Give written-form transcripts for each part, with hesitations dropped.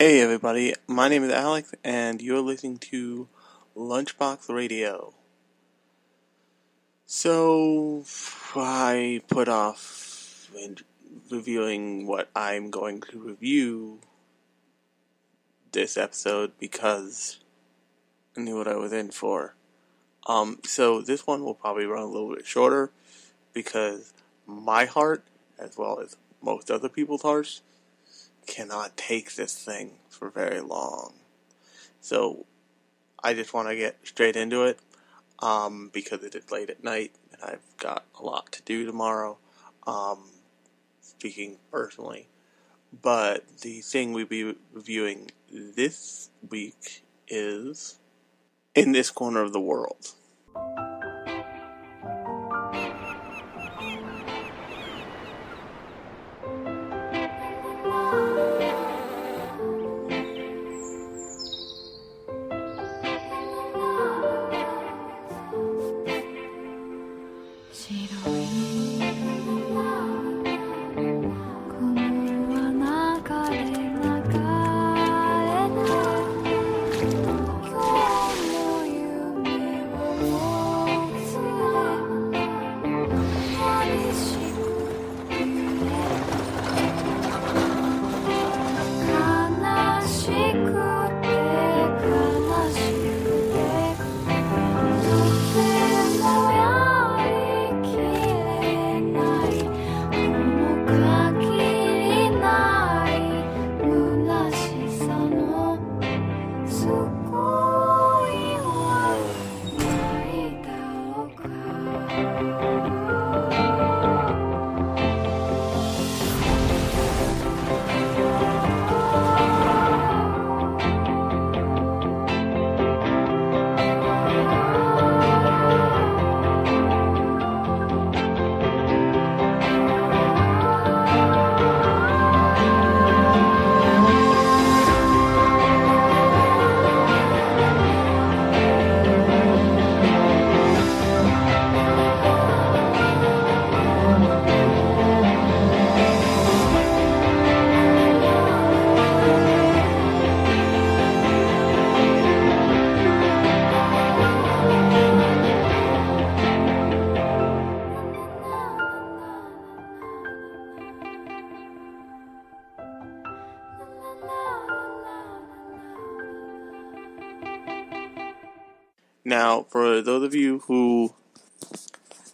Hey everybody, my name is Alex, and you're listening to Lunchbox Radio. So, I put off reviewing what I'm going to review this episode because I knew what I was in for. So this one will probably run a little bit shorter because my heart, as well as most other people's hearts, cannot take this thing for very long. So I just want to get straight into it because it is late at night and I've got a lot to do tomorrow, speaking personally. But the thing we'll be reviewing this week is In This Corner of the World. Now, for those of you who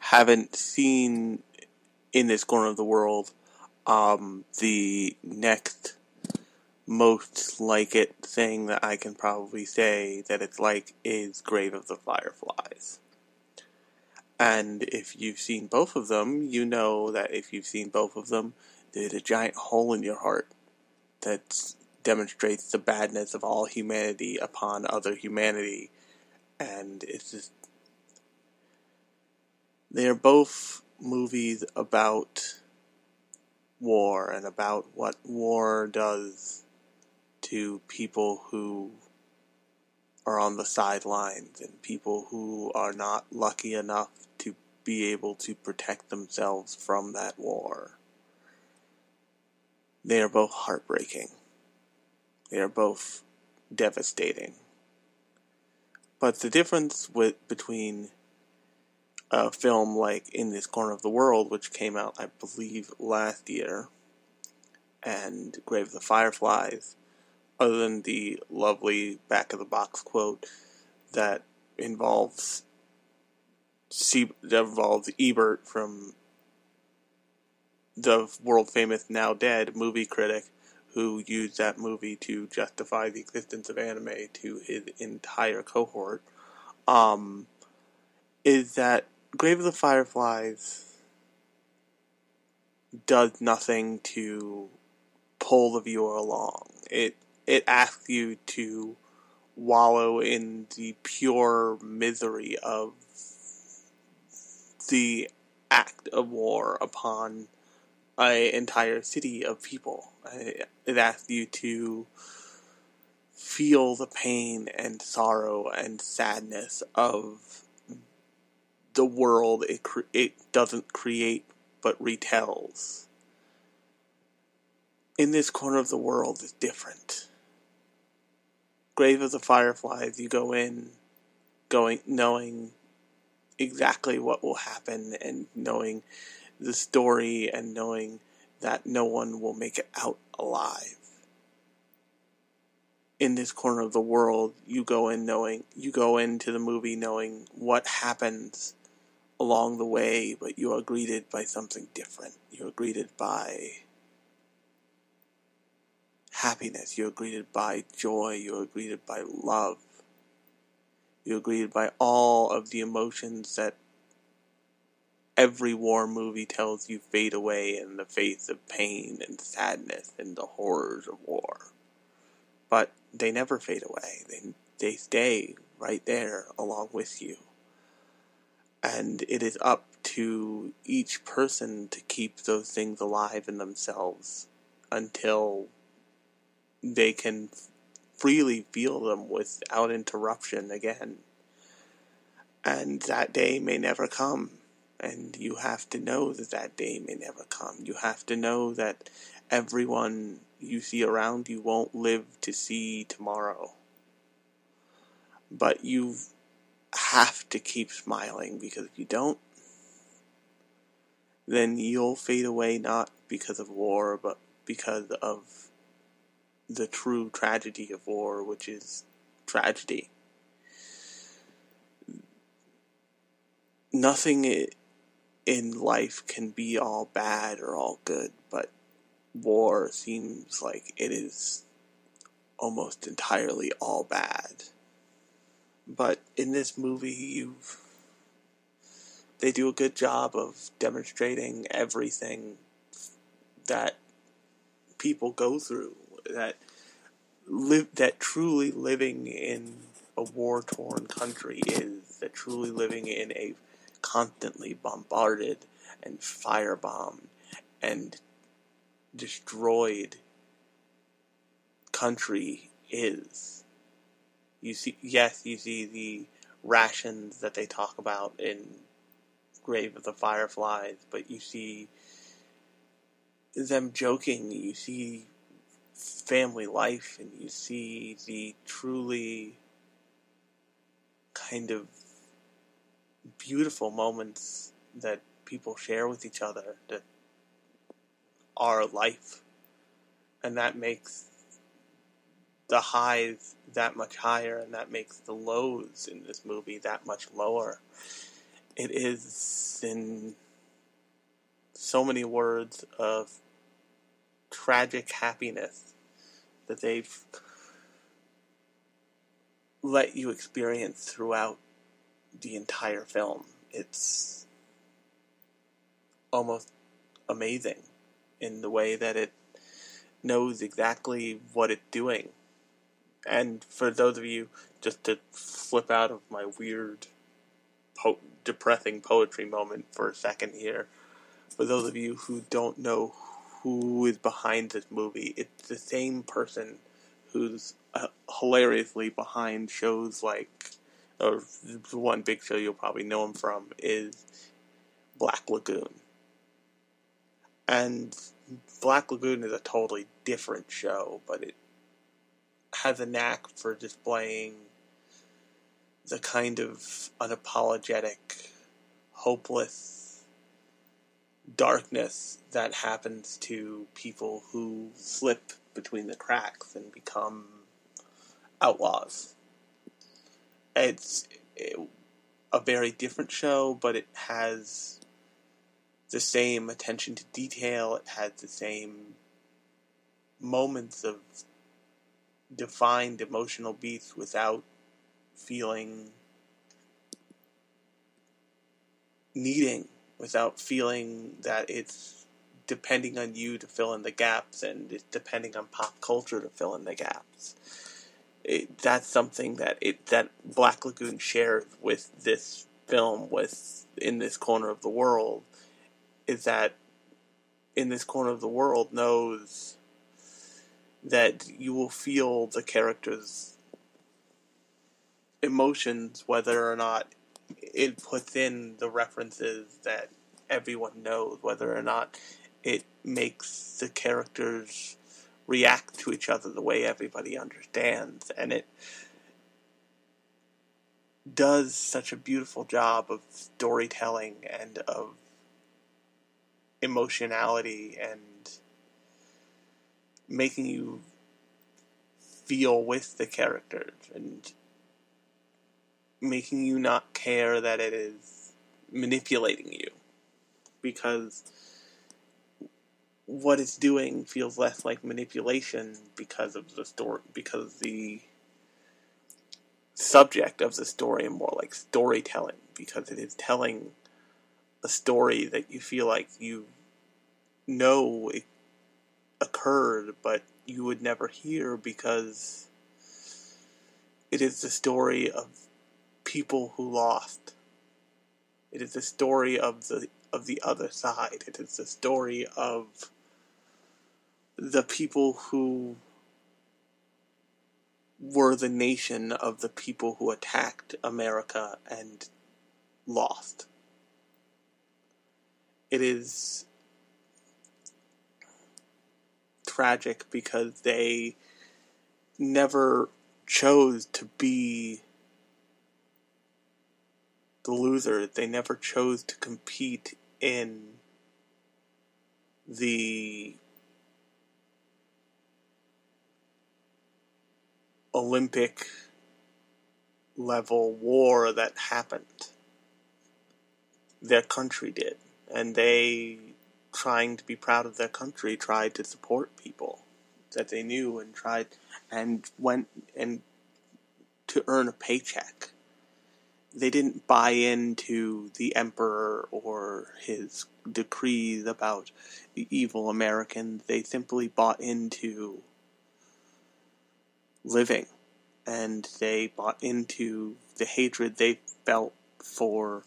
haven't seen In This Corner of the World, the next most like it thing that I can probably say that it's like is Grave of the Fireflies. And if you've seen both of them, you know that if you've seen both of them, there's a giant hole in your heart that demonstrates the badness of all humanity upon other humanity. And it's just, they're both movies about war and about what war does to people who are on the sidelines and people who are not lucky enough to be able to protect themselves from that war. They are both heartbreaking. They are both devastating. But the difference between a film like In This Corner of the World, which came out, I believe, last year, and Grave of the Fireflies, other than the lovely back-of-the-box quote that involves Ebert from the world-famous, now-dead movie critic, who used that movie to justify the existence of anime to his entire cohort, is that Grave of the Fireflies does nothing to pull the viewer along. It it asks you to wallow in the pure misery of the act of war upon an entire city of people. It asks you to feel the pain and sorrow and sadness of the world it doesn't create but retells. In This Corner of the World is different. Grave of the Fireflies, you go in knowing exactly what will happen and knowing the story and knowing that no one will make it out alive. In This Corner of the World, you go into the movie knowing what happens along the way, but you are greeted by something different. You are greeted by happiness. You are greeted by joy. You are greeted by love. You are greeted by all of the emotions that every war movie tells you fade away in the face of pain and sadness and the horrors of war. But they never fade away. They stay right there along with you. And it is up to each person to keep those things alive in themselves until they can freely feel them without interruption again. And that day may never come. And you have to know that that day may never come. You have to know that everyone you see around you won't live to see tomorrow. But you have to keep smiling, because if you don't, then you'll fade away, not because of war, but because of the true tragedy of war, which is tragedy. Nothing in life can be all bad or all good, but war seems like it is almost entirely all bad. But in this movie, they do a good job of demonstrating everything that people go through, that truly living in a war-torn country is, that truly living in a constantly bombarded and firebombed and destroyed country is. You see the rations that they talk about in Grave of the Fireflies, but you see them joking, you see family life, and you see the truly kind of beautiful moments that people share with each other that are life. And that makes the highs that much higher, and that makes the lows in this movie that much lower. It is, in so many words, of tragic happiness that they've let you experience throughout the entire film. It's almost amazing in the way that it knows exactly what it's doing. And for those of you, just to flip out of my weird, depressing poetry moment for a second here, for those of you who don't know who is behind this movie, it's the same person who's hilariously behind shows like, or the one big show you'll probably know him from is Black Lagoon. And Black Lagoon is a totally different show, but it has a knack for displaying the kind of unapologetic, hopeless darkness that happens to people who slip between the cracks and become outlaws. It's a very different show, but it has the same attention to detail. It has the same moments of defined emotional beats without needing, without feeling that it's depending on you to fill in the gaps, and it's depending on pop culture to fill in the gaps. That's something that Black Lagoon shares with this film, with In This Corner of the World, is that In This Corner of the World knows that you will feel the character's emotions whether or not it puts in the references that everyone knows, whether or not it makes the characters react to each other the way everybody understands. And it does such a beautiful job of storytelling and of emotionality and making you feel with the characters and making you not care that it is manipulating you, because what it's doing feels less like manipulation because of the story, because the subject of the story, and more like storytelling, because it is telling a story that you feel like you know it occurred, but you would never hear, because it is the story of people who lost. It is the story of the other side. It is the story of the people who were the nation of the people who attacked America and lost. It is tragic because they never chose to be the losers. They never chose to compete in the Olympic level war that happened. Their country did. And they, trying to be proud of their country, tried to support people that they knew and tried and went and to earn a paycheck. They didn't buy into the emperor or his decrees about the evil Americans. They simply bought into living, and they bought into the hatred they felt for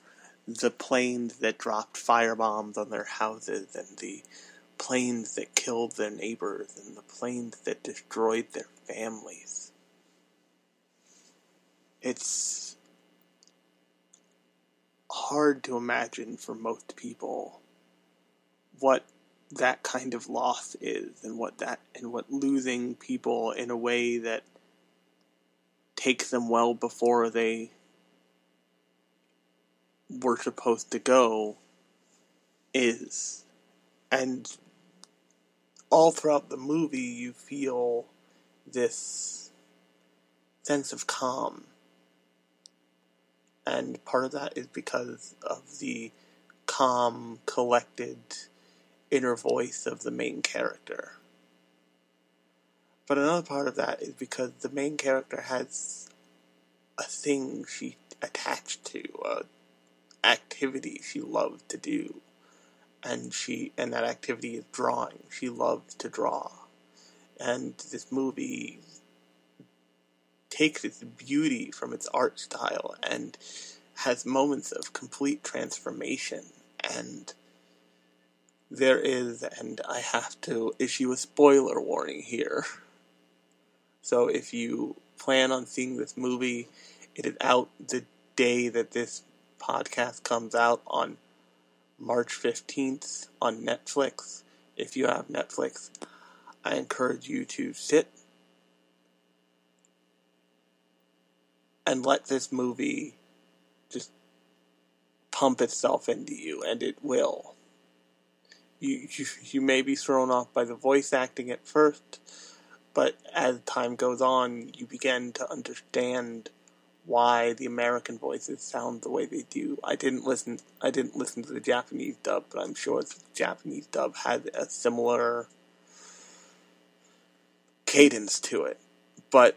the planes that dropped firebombs on their houses, and the planes that killed their neighbors, and the planes that destroyed their families. It's hard to imagine for most people what that kind of loss is, and what losing people in a way that takes them well before they were supposed to go is. And all throughout the movie you feel this sense of calm. And part of that is because of the calm, collected inner voice of the main character. But another part of that is because the main character has a thing she attached to, an activity she loved to do. And that activity is drawing. She loved to draw. And this movie takes its beauty from its art style and has moments of complete transformation. And there is, and I have to issue a spoiler warning here. So if you plan on seeing this movie, it is out the day that this podcast comes out, on March 15th on Netflix. If you have Netflix, I encourage you to sit and let this movie just pump itself into you, and it will. You may be thrown off by the voice acting at first, but as time goes on, you begin to understand why the American voices sound the way they do. I didn't listen to the Japanese dub, but I'm sure the Japanese dub had a similar cadence to it. But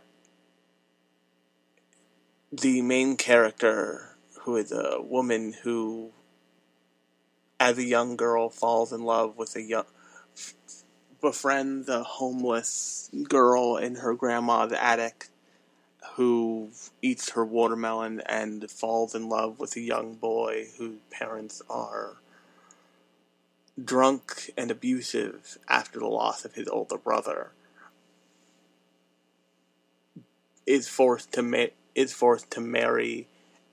the main character, who is a woman who, as a young girl, falls in love with a young, befriend the homeless girl in her grandma's attic who eats her watermelon and falls in love with a young boy whose parents are drunk and abusive after the loss of his older brother, is forced to marry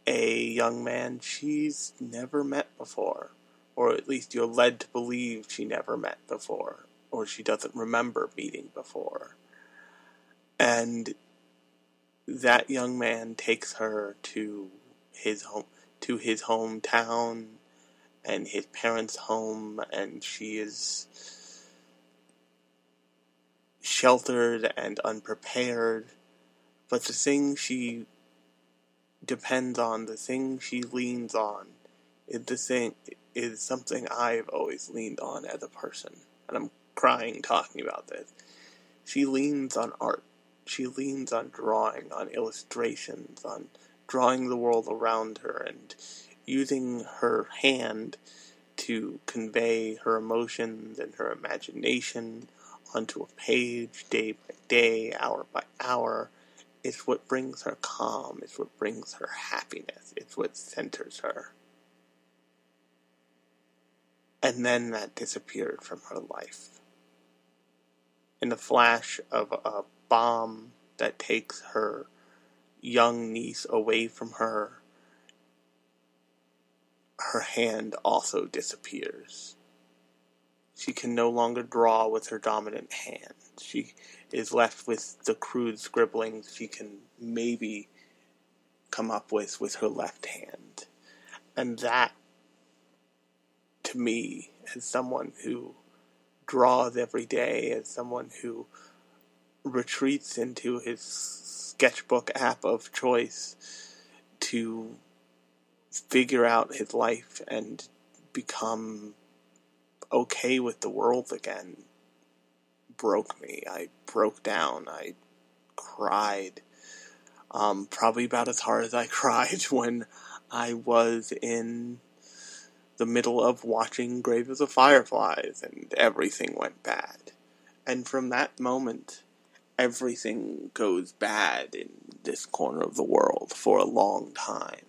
a young man she's never met before, or at least you're led to believe she never met before, or she doesn't remember meeting before. And that young man takes her to his hometown and his parents' home, and she is sheltered and unprepared. But the thing she depends on, the thing she leans on, is something I've always leaned on as a person. And I'm crying talking about this. She leans on art. She leans on drawing, on illustrations, on drawing the world around her and using her hand to convey her emotions and her imagination onto a page, day by day, hour by hour. It's what brings her calm. It's what brings her happiness. It's what centers her. And then that disappeared from her life. In the flash of a bomb that takes her young niece away from her, her hand also disappears. She can no longer draw with her dominant hand. She is left with the crude scribblings she can maybe come up with her left hand. And that, to me, as someone who draws every day, as someone who retreats into his sketchbook app of choice to figure out his life and become okay with the world again, broke me. I broke down. I cried. Probably about as hard as I cried when I was in the middle of watching Grave of the Fireflies and everything went bad. And from that moment, everything goes bad in this corner of the world for a long time.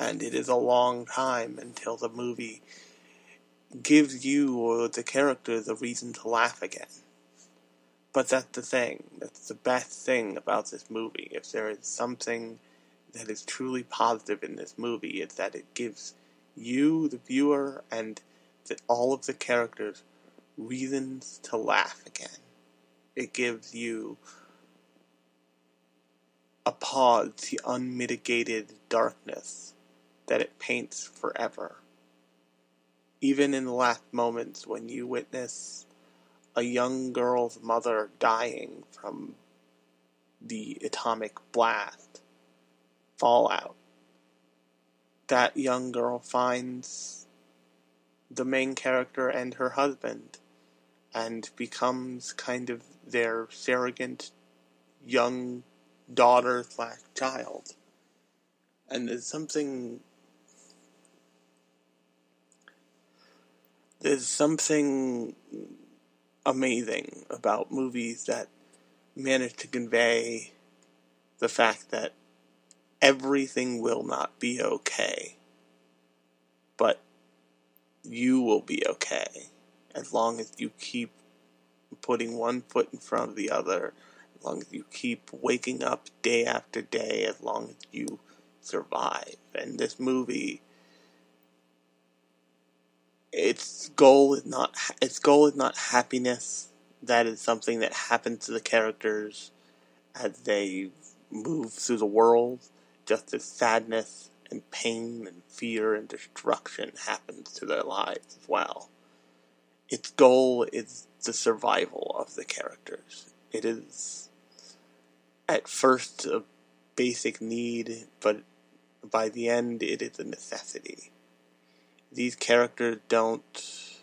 And it is a long time until the movie gives you or the characters a reason to laugh again. But that's the thing. That's the best thing about this movie. If there is something that is truly positive in this movie, it's that it gives you, the viewer, and all of the characters reasons to laugh again. It gives you a pause to unmitigated darkness that it paints forever. Even in the last moments when you witness a young girl's mother dying from the atomic blast fallout, that young girl finds the main character and her husband and becomes kind of their surrogate young daughter / child. And there's something... there's something amazing about movies that manage to convey the fact that everything will not be okay, but you will be okay as long as you keep putting one foot in front of the other, as long as you keep waking up day after day, as long as you survive. And this movie... Its goal is not happiness. That is something that happens to the characters as they move through the world, just as sadness and pain and fear and destruction happens to their lives as well. Its goal is the survival of the characters. It is at first a basic need, but by the end it is a necessity. These characters don't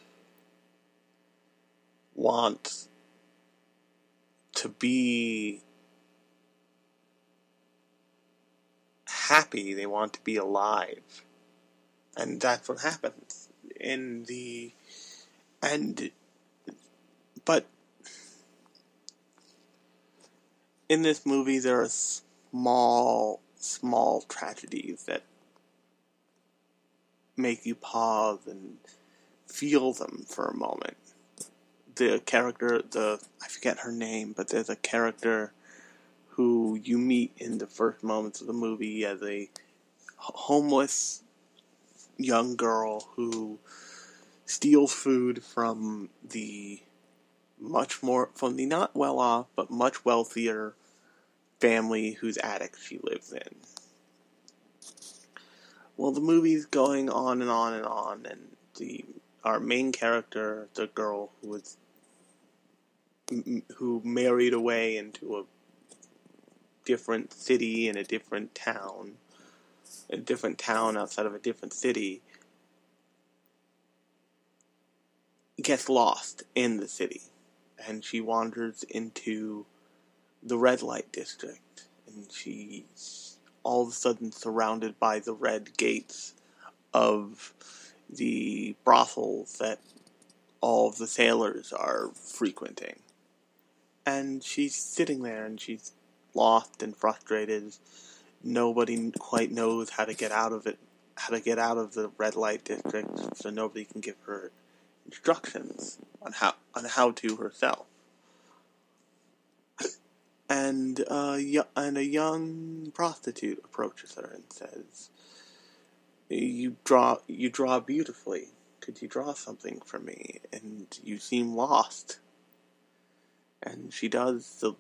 want to be happy. They want to be alive. And that's what happens. And But in this movie, there are small tragedies that make you pause and feel them for a moment. The character, I forget her name, but there's a character who you meet in the first moments of the movie as a homeless young girl who steals food from the not well off, but much wealthier family whose attic she lives in. Well, the movie's going on and on and on, and our main character, the girl who married away into a different city in a different town outside of a different city, gets lost in the city, and she wanders into the red light district, and she's all of a sudden surrounded by the red gates of the brothels that all of the sailors are frequenting. And she's sitting there, and she's lost and frustrated. Nobody quite knows how to get out of it, how to get out of the red light district, so nobody can give her instructions on how to herself. And a young prostitute approaches her and says, "You draw beautifully. Could you draw something for me? And you seem lost." And she does the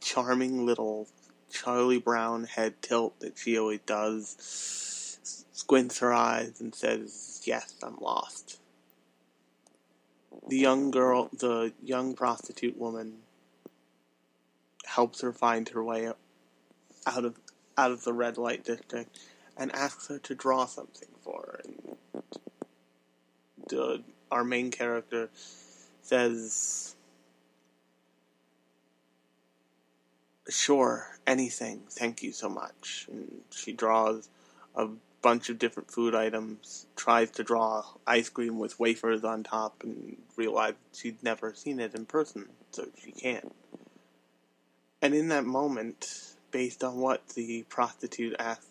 charming little Charlie Brown head tilt that she always does, squints her eyes, and says, "Yes, I'm lost." The young prostitute woman, helps her find her way out of the red light district, and asks her to draw something for her. And our main character says, "Sure, anything, thank you so much." And she draws a bunch of different food items, tries to draw ice cream with wafers on top, and realizes she'd never seen it in person, so she can't. And in that moment, based on what the prostitute asked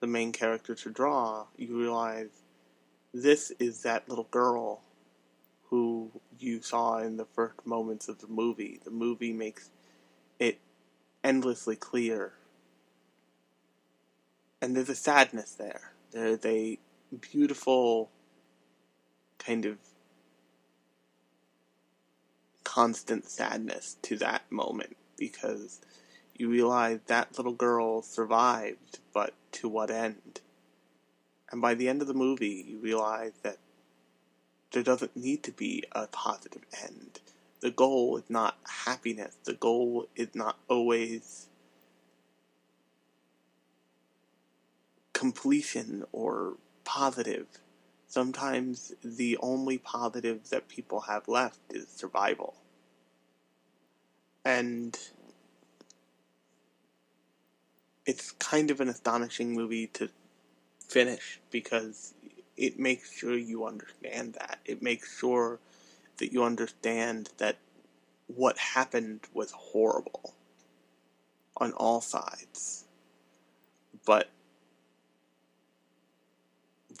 the main character to draw, you realize this is that little girl who you saw in the first moments of the movie. The movie makes it endlessly clear. And there's a sadness there. There's a beautiful kind of constant sadness to that moment, because you realize that little girl survived, but to what end? And by the end of the movie, you realize that there doesn't need to be a positive end. The goal is not happiness. The goal is not always completion or positive. Sometimes the only positive that people have left is survival. And it's kind of an astonishing movie to finish, because it makes sure you understand that. It makes sure that you understand that what happened was horrible on all sides. But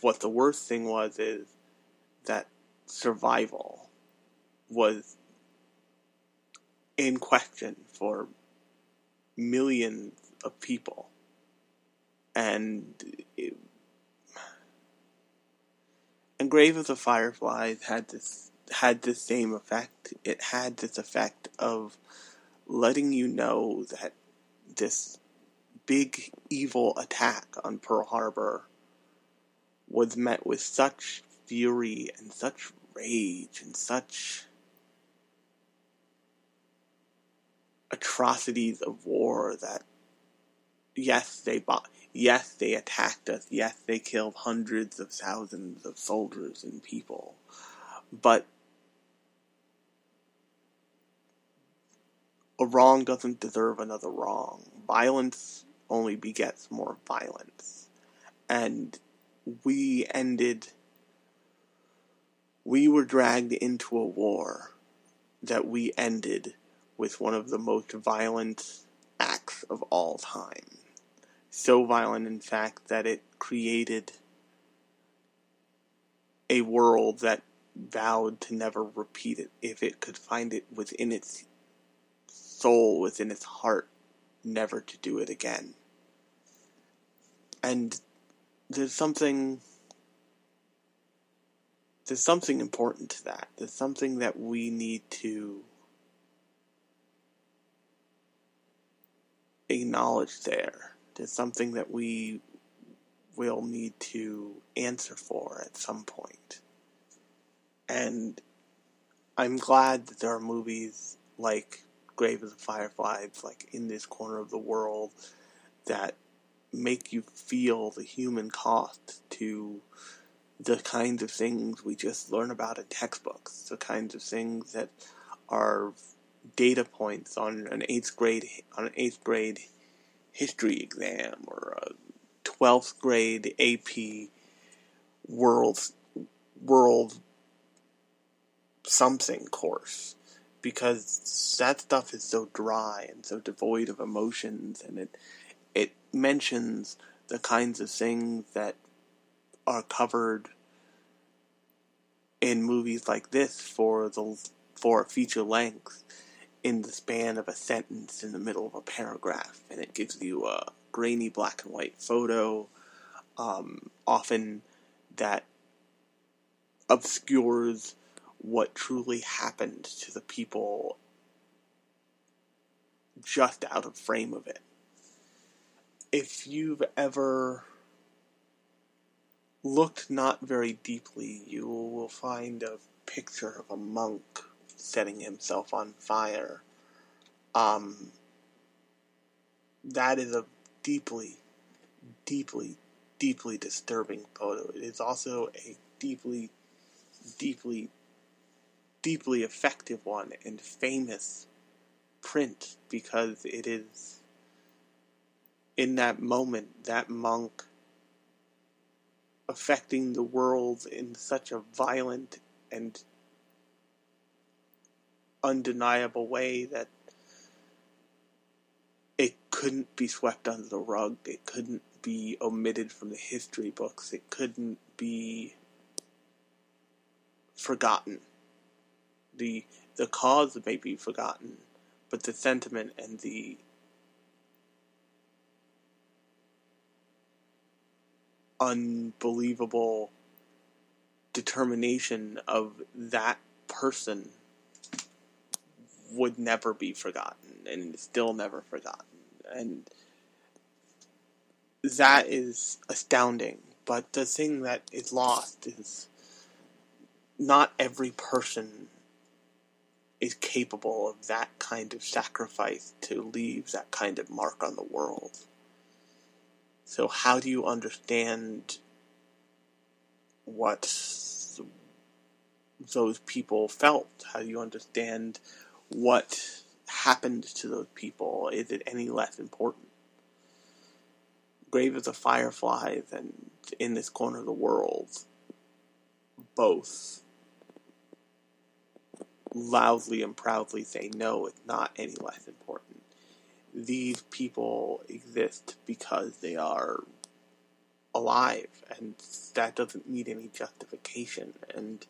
what the worst thing was is that survival was in question for millions of people. And Grave of the Fireflies had this same effect. It had this effect of letting you know that this big evil attack on Pearl Harbor was met with such fury and such rage and such atrocities of war that yes, they attacked us. Yes, they killed hundreds of thousands of soldiers and people. But a wrong doesn't deserve another wrong. Violence only begets more violence. And we were dragged into a war that we ended with one of the most violent acts of all time. So violent, in fact, that it created a world that vowed to never repeat it if it could find it within its soul, within its heart, never to do it again. And there's something important to that. There's something that we need to acknowledge there. There's something that we will need to answer for at some point. And I'm glad that there are movies like Grave of the Fireflies, like In This Corner of the World, that make you feel the human cost to the kinds of things we just learn about in textbooks, the kinds of things that are data points on an eighth grade history exam or a 12th grade AP world something course, because that stuff is so dry and so devoid of emotions, and it mentions the kinds of things that are covered in movies like this for feature length in the span of a sentence in the middle of a paragraph, and it gives you a grainy black and white photo, often that obscures what truly happened to the people just out of frame of it. If you've ever looked not very deeply, you will find a picture of a monk setting himself on fire. That is a deeply, deeply, deeply disturbing photo. It is also a deeply, deeply, deeply effective one and famous print, because it is in that moment, that monk affecting the world in such a violent and undeniable way that it couldn't be swept under the rug, it couldn't be omitted from the history books, it couldn't be forgotten. The cause may be forgotten, but the sentiment and the unbelievable determination of that person would never be forgotten, and still never forgotten. And that is astounding. But the thing that is lost is not every person is capable of that kind of sacrifice to leave that kind of mark on the world. So how do you understand what those people felt? How do you understand what happened to those people? Is it any less important? Grave of the Fireflies and In This Corner of the World both loudly and proudly say, no, it's not any less important. These people exist because they are alive, and that doesn't need any justification, and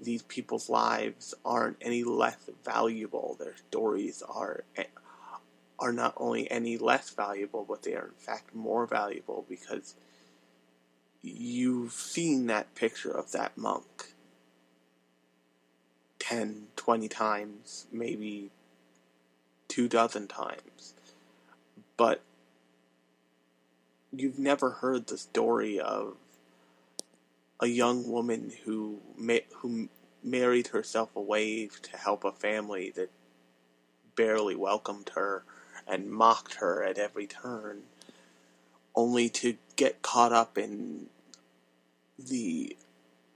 these people's lives aren't any less valuable. Their stories are not only any less valuable, but they are in fact more valuable, because you've seen that picture of that monk 10, 20 times, maybe 24 times, but you've never heard the story of a young woman who married herself away to help a family that barely welcomed her and mocked her at every turn, only to get caught up in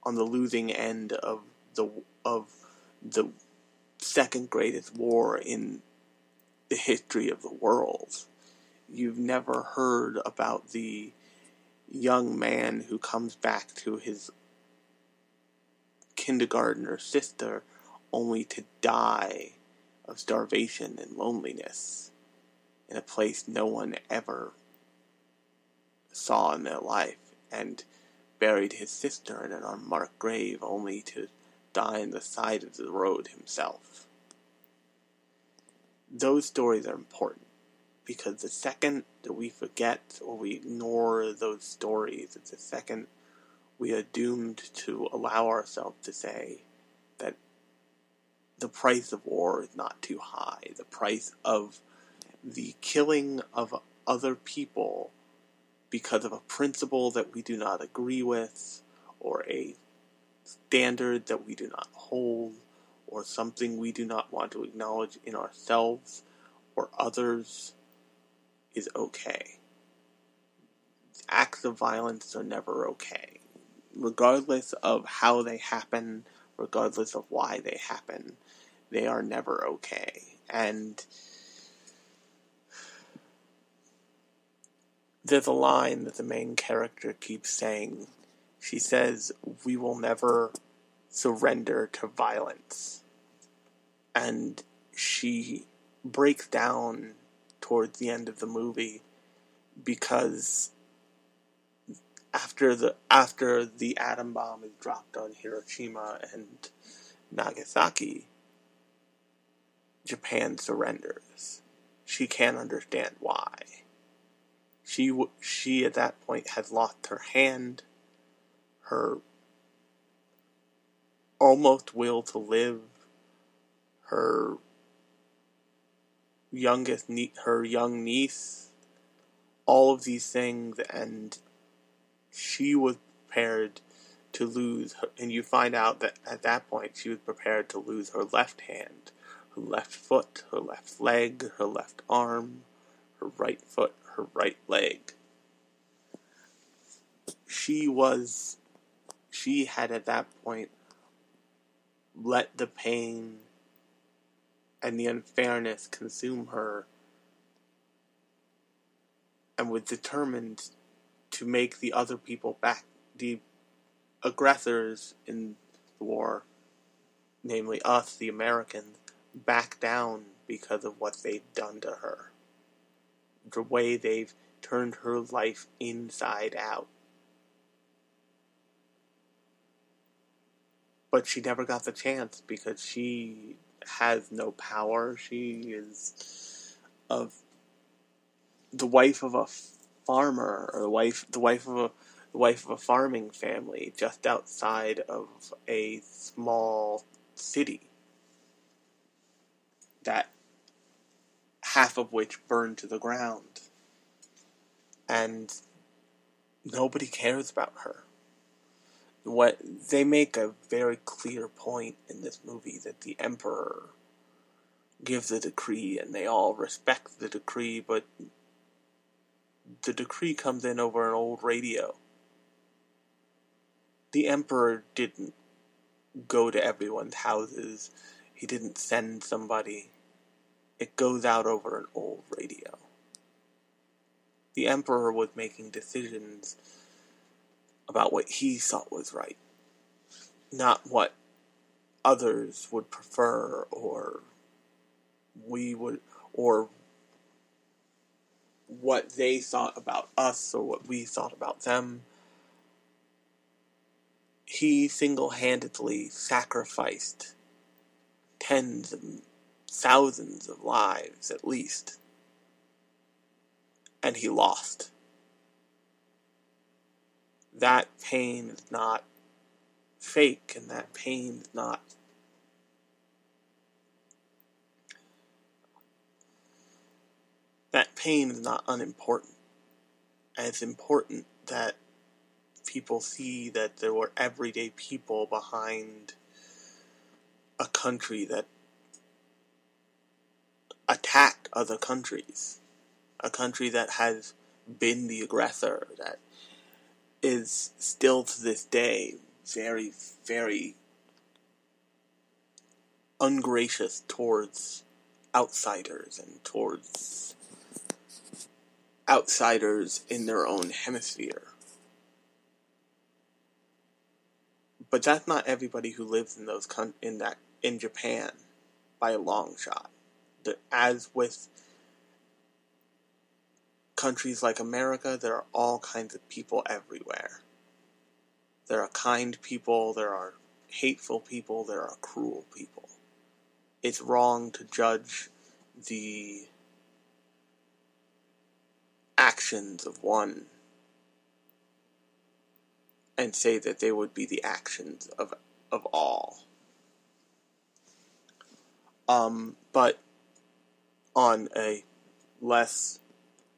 on the losing end of the second greatest war in the history of the world. You've never heard about the young man who comes back to his kindergartner sister only to die of starvation and loneliness in a place no one ever saw in their life, and buried his sister in an unmarked grave only to die on the side of the road himself. Those stories are important, because the second that we forget or we ignore those stories, it's the second we are doomed to allow ourselves to say that the price of war is not too high. The price of the killing of other people because of a principle that we do not agree with, or a standard that we do not hold, or something we do not want to acknowledge in ourselves or others, is okay. Acts of violence are never okay, regardless of how they happen, regardless of why they happen. They are never okay. And there's a line that the main character keeps saying. She says, "We will never surrender to violence." And she breaks down towards the end of the movie, because after the atom bomb is dropped on Hiroshima and Nagasaki, Japan surrenders. She can't understand why. She at that point has lost her hand, her almost will to live, her young niece, all of these things, and she was prepared to lose her, and you find out that at that point she was prepared to lose her left hand, her left foot, her left leg, her left arm, her right foot, her right leg. She had at that point let the pain and the unfairness consume her, and was determined to make the other people back, the aggressors in the war, namely us, the Americans, back down because of what they've done to her. The way they've turned her life inside out. But she never got the chance, because she has no power. She is the wife of a farmer, or the wife of a farming family just outside of a small city, that half of which burned to the ground, and nobody cares about her. What they make a very clear point in this movie, that the emperor gives a decree and they all respect the decree, but the decree comes in over an old radio. The emperor didn't go to everyone's houses. He didn't send somebody. It goes out over an old radio. The emperor was making decisions about what he thought was right, not what others would prefer, or we would, or what they thought about us, or what we thought about them. He single-handedly sacrificed tens of thousands of lives, at least, and he lost. That pain is not fake, and that pain is not unimportant. And it's important that people see that there were everyday people behind a country that attacked other countries. A country that has been the aggressor, that is still to this day very, very ungracious towards outsiders, and towards outsiders in their own hemisphere. But that's not everybody who lives in that in Japan by a long shot. As with countries like America, there are all kinds of people everywhere. There are kind people, there are hateful people, there are cruel people. It's wrong to judge the actions of one and say that they would be the actions of all. But on a less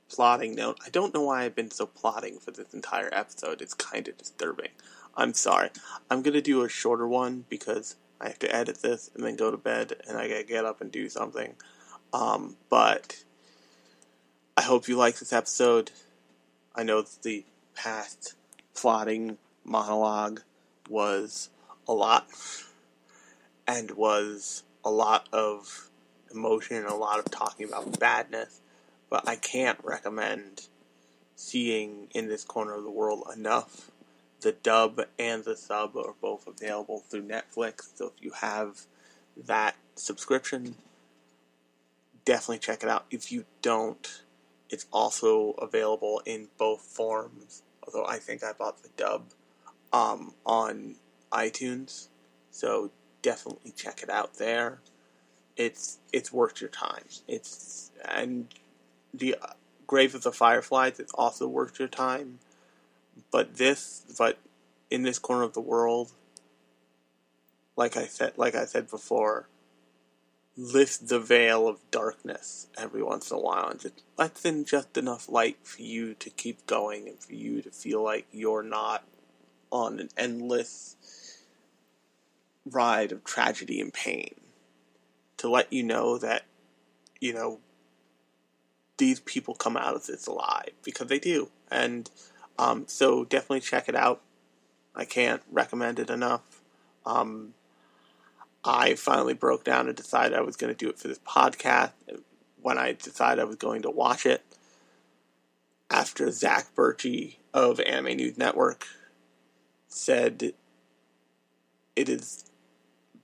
plotting note, I don't know why I've been so plotting for this entire episode. It's kind of disturbing. I'm sorry. I'm going to do a shorter one because I have to edit this and then go to bed and I got to get up and do something. But I hope you like this episode. I know that the past plotting monologue was a lot and was a lot of emotion and a lot of talking about badness, but I can't recommend seeing In This Corner of the World enough. The dub and the sub are both available through Netflix, so if you have that subscription, definitely check it out. If you don't, it's also available in both forms, although I think I bought the dub on iTunes, so definitely check it out there. It's worth your time. And the Grave of the Fireflies is also worth your time. But In This Corner of the World, like I said before, lift the veil of darkness every once in a while and just lets in just enough light for you to keep going and for you to feel like you're not on an endless ride of tragedy and pain. To let you know that, these people come out of this alive, because they do. And so definitely check it out. I can't recommend it enough. I finally broke down and decided I was going to do it for this podcast when I decided I was going to watch it. After Zach Birchie of Anime News Network said it is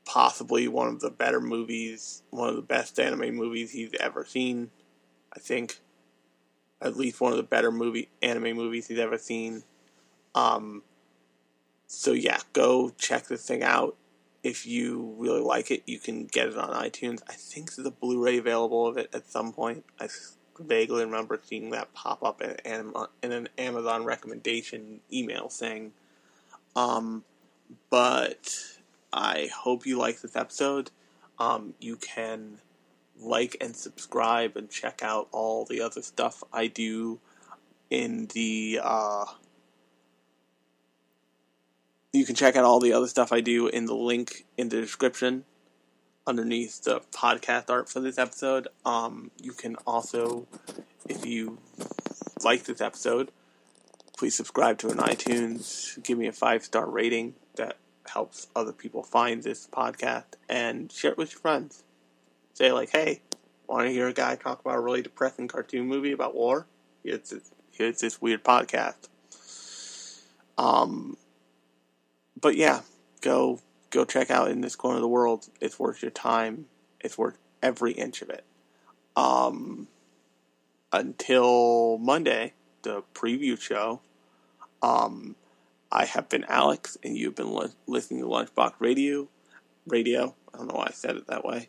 possibly one of the better movies, one of the best anime movies he's ever seen, I think. At least one of the better anime movies he's ever seen. So yeah, go check this thing out. If you really like it, you can get it on iTunes. I think there's a Blu-ray available of it at some point. I vaguely remember seeing that pop up in an Amazon recommendation email thing. But I hope you like this episode. You can like and subscribe and check out all the other stuff I do you can check out all the other stuff I do in the link in the description underneath the podcast art for this episode. You can also, if you like this episode, please subscribe to an iTunes, give me a 5-star rating. That helps other people find this podcast, and share it with your friends. Say, like, hey, want to hear a guy talk about a really depressing cartoon movie about war? It's this weird podcast. But yeah, go check out In This Corner of the World. It's worth your time. It's worth every inch of it. Until Monday, the preview show, I have been Alex, and you've been listening to Lunchbox Radio. I don't know why I said it that way.